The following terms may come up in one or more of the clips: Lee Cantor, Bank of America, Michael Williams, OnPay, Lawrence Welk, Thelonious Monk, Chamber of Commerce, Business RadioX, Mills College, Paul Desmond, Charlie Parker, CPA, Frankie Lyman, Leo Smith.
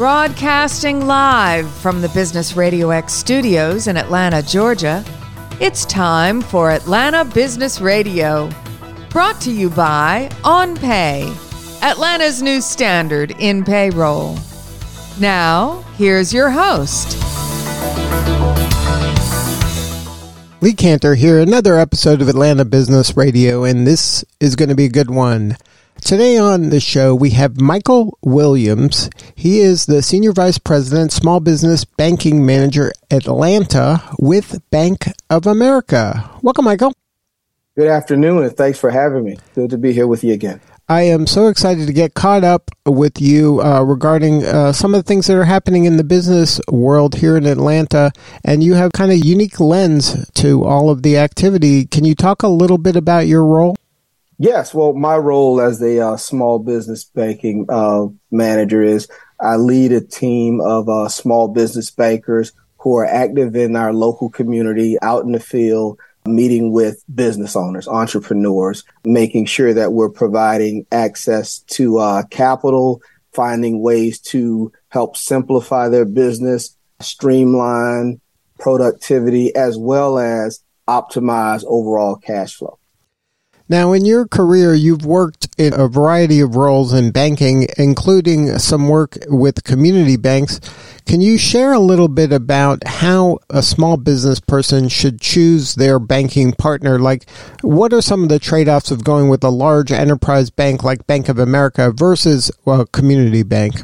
Broadcasting live from the Business RadioX studios in Atlanta, Georgia, it's time for Atlanta Business Radio, brought to you by OnPay, Atlanta's new standard in payroll. Now, here's your host. Lee Cantor here, another episode of Atlanta Business Radio, and this is going to be a good one. Today on the show, we have Michael Williams. He is the Senior Vice President, Small Business Banking Manager, Atlanta, with Bank of America. Welcome, Michael. Good afternoon, and thanks for having me. Good to be here with you again. I am so excited to get caught up with you regarding some of the things that are happening in the business world here in Atlanta, and you have kind of a unique lens to all of the activity. Can you talk a little bit about your role? Yes. Well, my role as the small business banking manager is I lead a team of small business bankers who are active in our local community, out in the field, meeting with business owners, entrepreneurs, making sure that we're providing access to capital, finding ways to help simplify their business, streamline productivity, as well as optimize overall cash flow. Now, in your career, you've worked in a variety of roles in banking, including some work with community banks. Can you share a little bit about how a small business person should choose their banking partner? Like, what are some of the trade-offs of going with a large enterprise bank like Bank of America versus a community bank?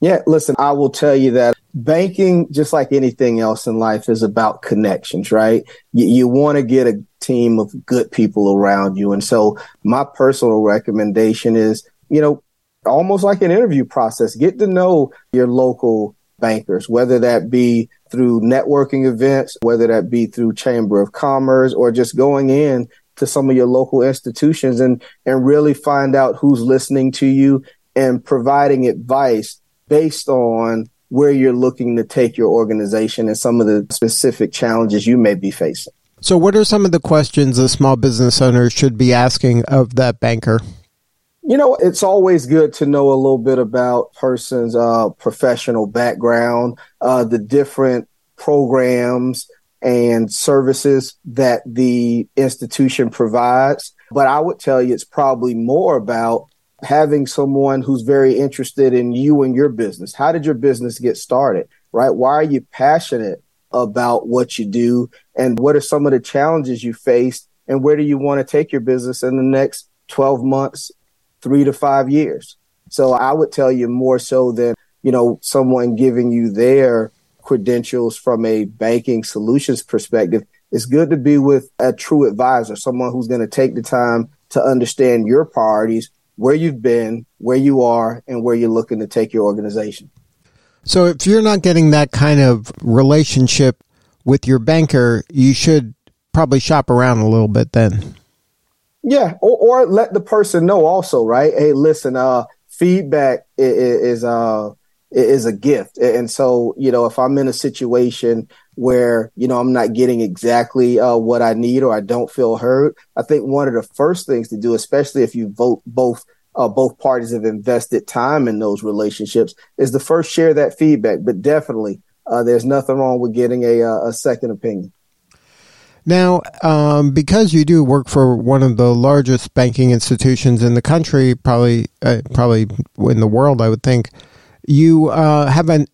Yeah, listen, I will tell you that banking, just like anything else in life, is about connections, right? You want to get a team of good people around you. And so my personal recommendation is, you know, almost like an interview process, get to know your local bankers, whether that be through networking events, whether that be through Chamber of Commerce, or just going in to some of your local institutions and really find out who's listening to you and providing advice based on where you're looking to take your organization and some of the specific challenges you may be facing. So what are some of the questions a small business owner should be asking of that banker? You know, it's always good to know a little bit about a person's professional background, the different programs and services that the institution provides. But I would tell you it's probably more about having someone who's very interested in you and your business. How did your business get started, right? Why are you passionate about what you do? And what are some of the challenges you faced? And where do you want to take your business in the next 12 months, 3 to 5 years? So I would tell you more so than, you know, someone giving you their credentials from a banking solutions perspective. It's good to be with a true advisor, someone who's going to take the time to understand your priorities, where you've been, where you are, and where you're looking to take your organization. So if you're not getting that kind of relationship with your banker, you should probably shop around a little bit then. Yeah, or let the person know also, right? Hey, listen, feedback is a gift. And so, you know, if I'm in a situation where, you know, I'm not getting exactly what I need or I don't feel heard, I think one of the first things to do, especially if you both parties have invested time in those relationships, is to first share that feedback. But definitely, there's nothing wrong with getting a second opinion. Now, because you do work for one of the largest banking institutions in the country, probably in the world, I would think, you have an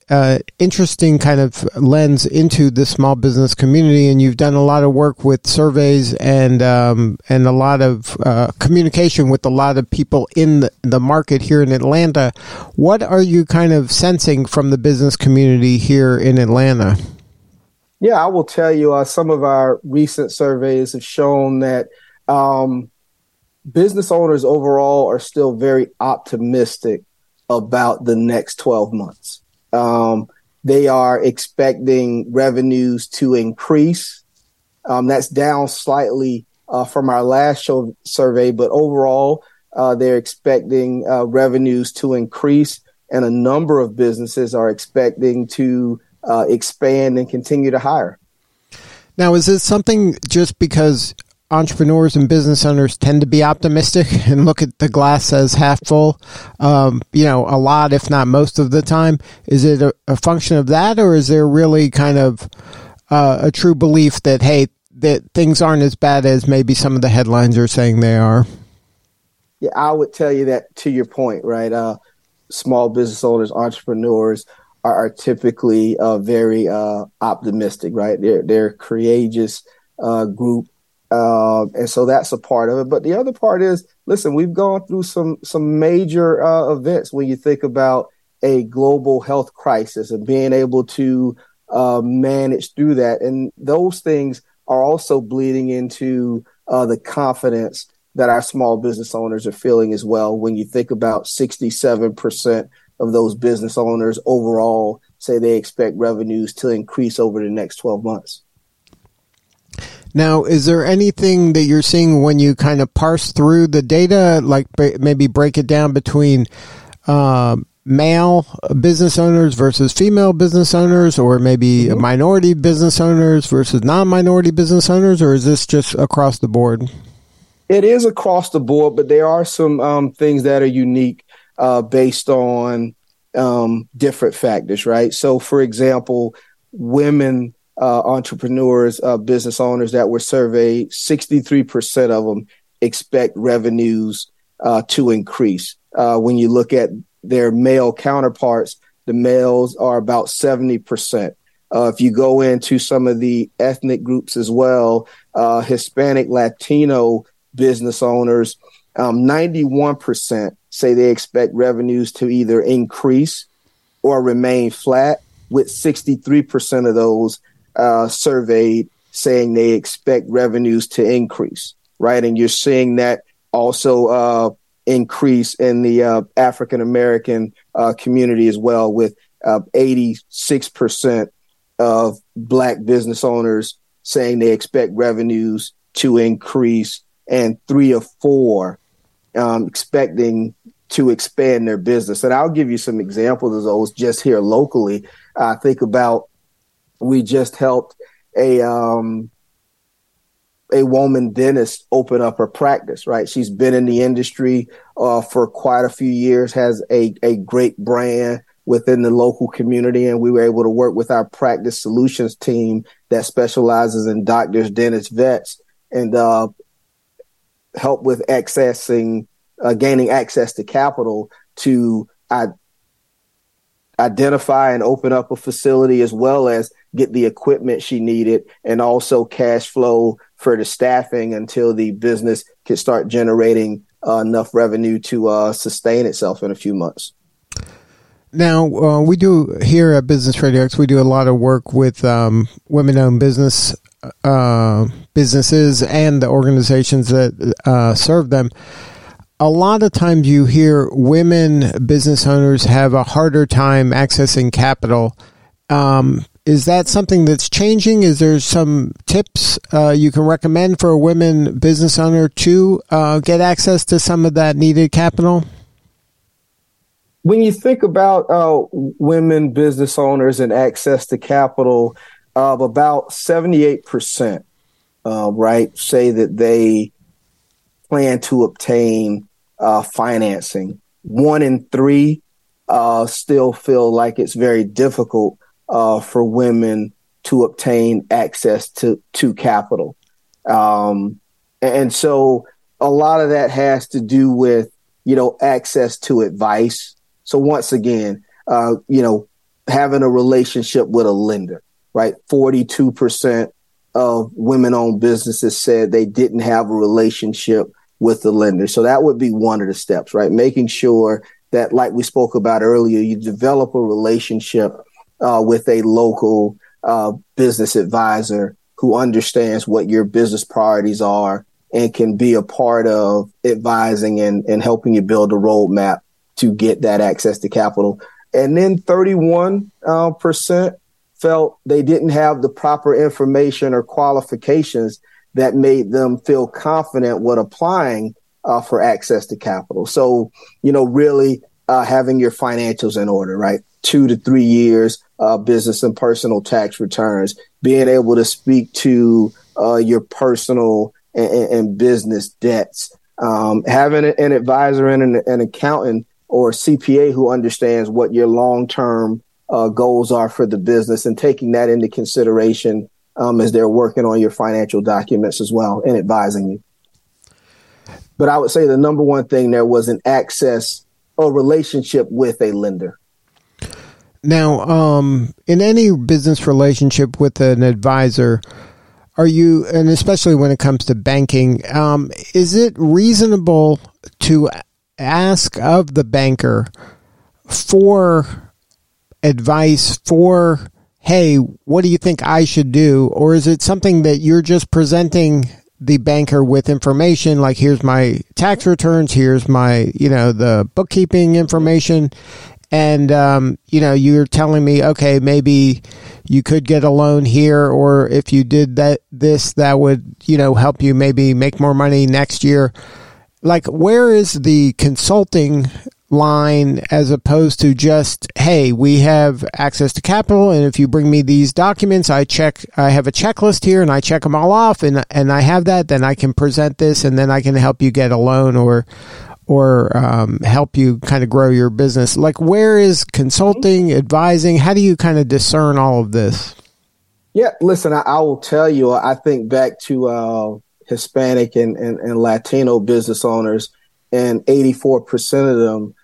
interesting kind of lens into the small business community, and you've done a lot of work with surveys and a lot of communication with a lot of people in the market here in Atlanta. What are you kind of sensing from the business community here in Atlanta? Yeah, I will tell you, some of our recent surveys have shown that business owners overall are still very optimistic about the next 12 months. They are expecting revenues to increase. That's down slightly from our last survey, but overall, they're expecting revenues to increase, and a number of businesses are expecting to expand and continue to hire. Now, is this something just because entrepreneurs and business owners tend to be optimistic and look at the glass as half full, a lot, if not most of the time. Is it a function of that, or is there really kind of a true belief that, hey, that things aren't as bad as maybe some of the headlines are saying they are? Yeah, I would tell you that to your point, right? Small business owners, entrepreneurs are typically very optimistic, right? They're courageous group. And so that's a part of it. But the other part is, listen, we've gone through some major events when you think about a global health crisis and being able to manage through that. And those things are also bleeding into the confidence that our small business owners are feeling as well. When you think about 67% of those business owners overall say they expect revenues to increase over the next 12 months. Now, is there anything that you're seeing when you kind of parse through the data, like maybe break it down between male business owners versus female business owners, or maybe minority business owners versus non-minority business owners, or is this just across the board? It is across the board, but there are some things that are unique based on different factors, right? So, for example, women entrepreneurs, business owners that were surveyed, 63% of them expect revenues to increase. When you look at their male counterparts, the males are about 70%. If you go into some of the ethnic groups as well, Hispanic, Latino business owners, 91% say they expect revenues to either increase or remain flat, with 63% of those surveyed saying they expect revenues to increase, right? And you're seeing that also increase in the African-American community as well, with 86% of Black business owners saying they expect revenues to increase, and 3 of 4 expecting to expand their business. And I'll give you some examples of those just here locally. I think about, we just helped a woman dentist open up her practice, right? She's been in the industry for quite a few years, has a great brand within the local community. And we were able to work with our practice solutions team that specializes in doctors, dentists, vets, and help with gaining access to capital to identify and open up a facility, as well as get the equipment she needed and also cash flow for the staffing until the business could start generating enough revenue to sustain itself in a few months. Now, we do here at Business RadioX, we do a lot of work with women-owned businesses and the organizations that serve them. A lot of times you hear women business owners have a harder time accessing capital. Is that something that's changing? Is there some tips you can recommend for a women business owner to get access to some of that needed capital? When you think about women business owners and access to capital, of about 78%, say that they plan to obtain financing. 1 in 3 still feel like it's very difficult for women to obtain access to capital. And so a lot of that has to do with, access to advice. So once again, having a relationship with a lender, right? 42% of women-owned businesses said they didn't have a relationship with the lender. So that would be one of the steps, right? Making sure that, like we spoke about earlier, you develop a relationship with a local business advisor who understands what your business priorities are and can be a part of advising and helping you build a roadmap to get that access to capital. And then 31% felt they didn't have the proper information or qualifications that made them feel confident when applying for access to capital. So, really having your financials in order, right? 2 to 3 years, business and personal tax returns, being able to speak to your personal and business debts. Having an advisor and an accountant or a CPA who understands what your long-term goals are for the business and taking that into consideration as they're working on your financial documents as well and advising you. But I would say the number one thing there was an access or relationship with a lender. Now, in any business relationship with an advisor, are you, and especially when it comes to banking, is it reasonable to ask of the banker for advice for, hey, what do you think I should do? Or is it something that you're just presenting the banker with information, like here's my tax returns, here's my, the bookkeeping information, and, you're telling me, okay, maybe you could get a loan here, or if you did that would, help you maybe make more money next year. Like, where is the consulting line as opposed to just, hey, we have access to capital, and if you bring me these documents, I have a checklist here and I check them all off, and I have that, then I can present this, and then I can help you get a loan or help you kind of grow your business. Like, where is consulting, advising? How do you kind of discern all of this? Yeah, listen, I will tell you, I think back to Hispanic and Latino business owners, and 84% of them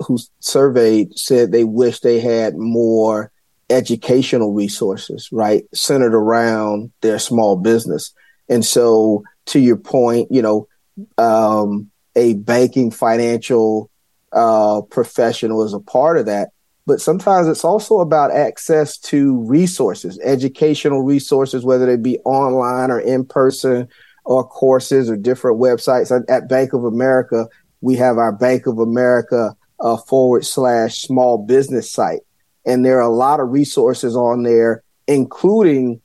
who surveyed said they wish they had more educational resources, right, centered around their small business. And so, to your point, a banking financial professional is a part of that. But sometimes it's also about access to resources, educational resources, whether they be online or in person, or courses or different websites. At Bank of America, we have our Bank of America / small business site. And there are a lot of resources on there, including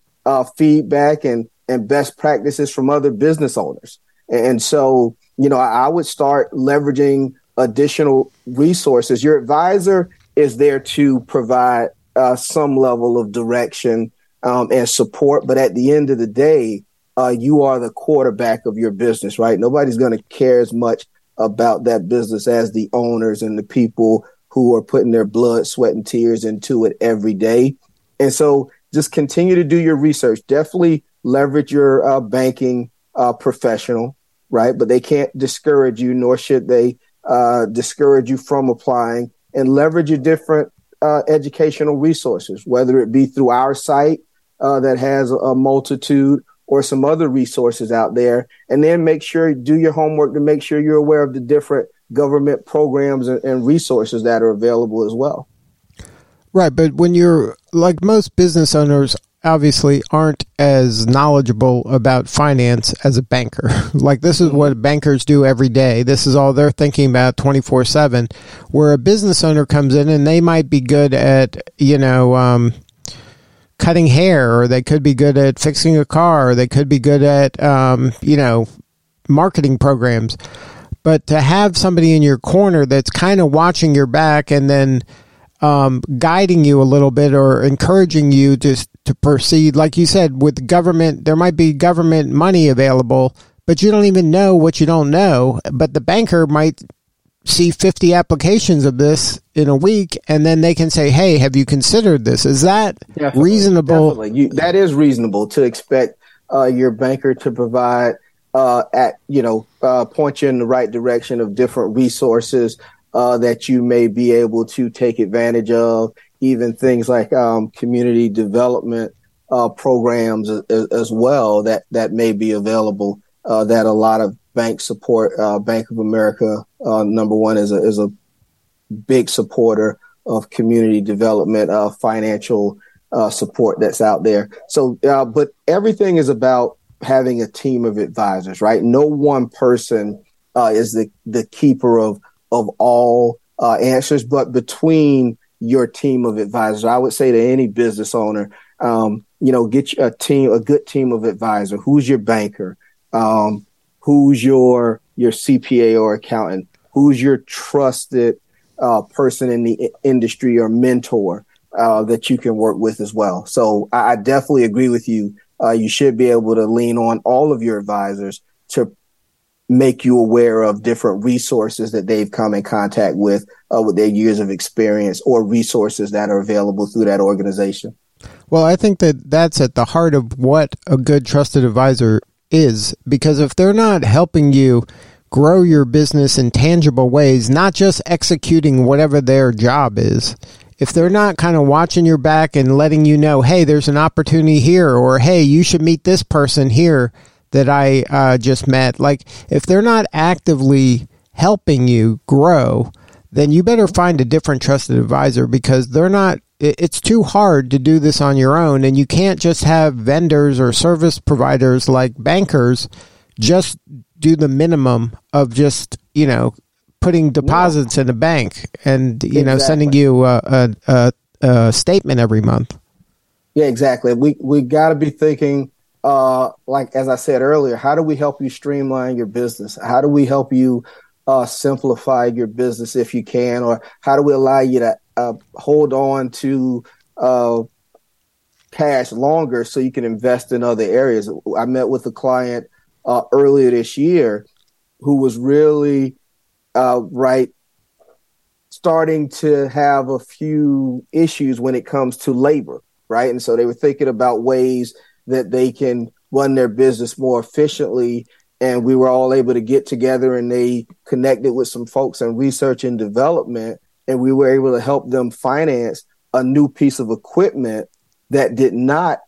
feedback and best practices from other business owners. And so, I would start leveraging additional resources. Your advisor is there to provide some level of direction and support. But at the end of the day, you are the quarterback of your business, right? Nobody's going to care as much about that business as the owners and the people who are putting their blood, sweat, and tears into it every day. And so just continue to do your research. Definitely leverage your banking professional, right? But they can't discourage you, nor should they discourage you from applying, and leverage your different educational resources, whether it be through our site that has a multitude, or some other resources out there, and then make sure, do your homework to make sure you're aware of the different government programs and resources that are available as well. Right. But when you're, like, most business owners obviously aren't as knowledgeable about finance as a banker. Like, this is what bankers do every day. This is all they're thinking about 24/7, where a business owner comes in and they might be good at, cutting hair, or they could be good at fixing a car, or they could be good at, marketing programs. But to have somebody in your corner that's kind of watching your back and then guiding you a little bit, or encouraging you to proceed, like you said, with government, there might be government money available, but you don't even know what you don't know. But the banker might see 50 applications of this in a week, and then they can say, hey, have you considered this? Is that reasonable? Definitely. That is reasonable to expect your banker to provide, point you in the right direction of different resources that you may be able to take advantage of, even things like community development programs as well that may be available that a lot of bank support. Bank of America, number one, is a big supporter of community development, financial support that's out there. So, but everything is about having a team of advisors, right? No one person is the keeper of all answers, but between your team of advisors, I would say to any business owner, get a good team of advisor. Who's your banker? Who's your CPA or accountant? Who's your trusted person in the industry or mentor that you can work with as well? So I definitely agree with you you should be able to lean on all of your advisors to make you aware of different resources that they've come in contact with their years of experience or resources that are available through that organization. Well, I think that that's at the heart of what a good trusted advisor is, because if they're not helping you grow your business in tangible ways, not just executing whatever their job is, if they're not kind of watching your back and letting you know, hey, there's an opportunity here, or hey, you should meet this person here that I just met. Like, if they're not actively helping you grow, then you better find a different trusted advisor, because they're not, it's too hard to do this on your own. And you can't just have vendors or service providers like bankers just do the minimum of just, you know, putting deposits in a bank and, you know, sending you a statement every month. Yeah, exactly. We got to be thinking, like, as I said earlier, how do we help you streamline your business? How do we help you simplify your business if you can, or how do we allow you to hold on to cash longer so you can invest in other areas? I met with a client earlier this year who was really starting to have a few issues when it comes to labor, right? And so they were thinking about ways that they can run their business more efficiently. And we were all able to get together, and they connected with some folks in research and development, and we were able to help them finance a new piece of equipment that did not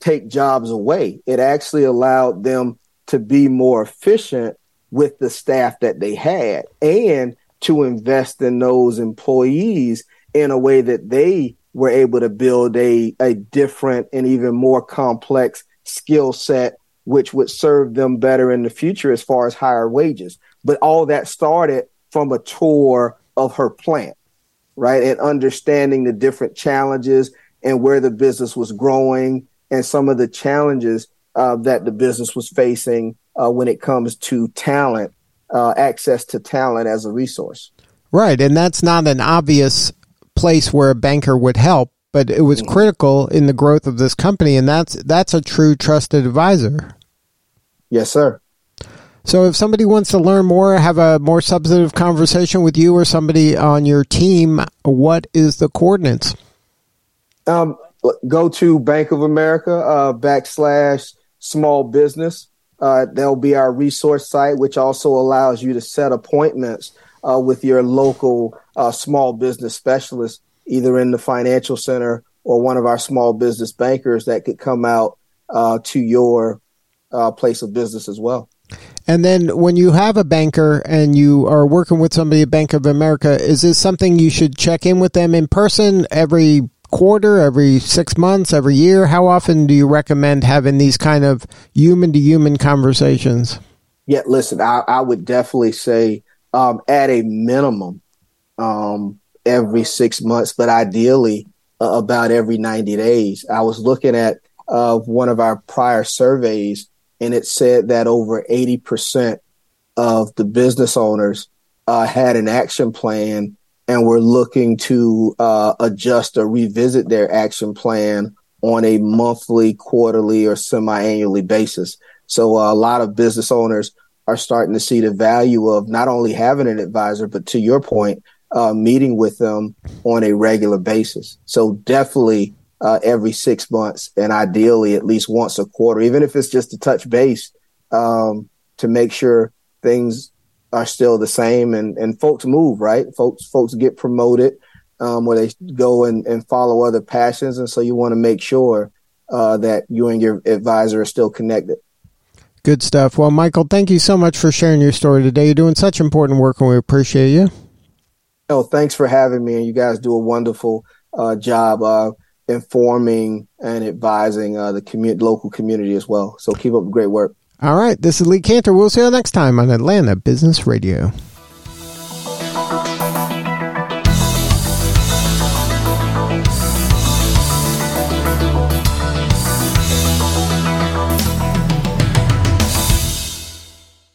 take jobs away. It actually allowed them to be more efficient with the staff that they had and to invest in those employees in a way that they were able to build a different and even more complex skill set, which would serve them better in the future as far as higher wages. But all that started from a tour of her plant, right? And understanding the different challenges and where the business was growing and some of the challenges that the business was facing when it comes to talent, access to talent as a resource. Right. And that's not an obvious place where a banker would help, but it was critical in the growth of this company. And that's a true trusted advisor. Yes, sir. So if somebody wants to learn more, have a more substantive conversation with you or somebody on your team, what is the coordinates? Go to Bank of America, /small business. There'll be our resource site, which also allows you to set appointments with your local small business specialist, either in the financial center or one of our small business bankers that could come out to your place of business as well. And then when you have a banker and you are working with somebody at Bank of America, is this something you should check in with them in person every quarter, every 6 months, every year? How often do you recommend having these kind of human-to-human conversations? Yeah, listen, I would definitely say at a minimum every 6 months, but ideally about every 90 days. I was looking at one of our prior surveys, and it said that over 80% of the business owners had an action plan and were looking to adjust or revisit their action plan on a monthly, quarterly, or semi-annually basis. So a lot of business owners are starting to see the value of not only having an advisor, but to your point, meeting with them on a regular basis. So definitely every 6 months, and ideally at least once a quarter, even if it's just to touch base to make sure things are still the same, and folks move, right? Folks get promoted or they go and follow other passions. And so you want to make sure that you and your advisor are still connected. Good stuff. Well, Michael, thank you so much for sharing your story today. You're doing such important work, and we appreciate you. Oh, thanks for having me. And you guys do a wonderful job informing and advising the local community as well. So keep up the great work. All right. This is Lee Cantor. We'll see you next time on Atlanta Business Radio.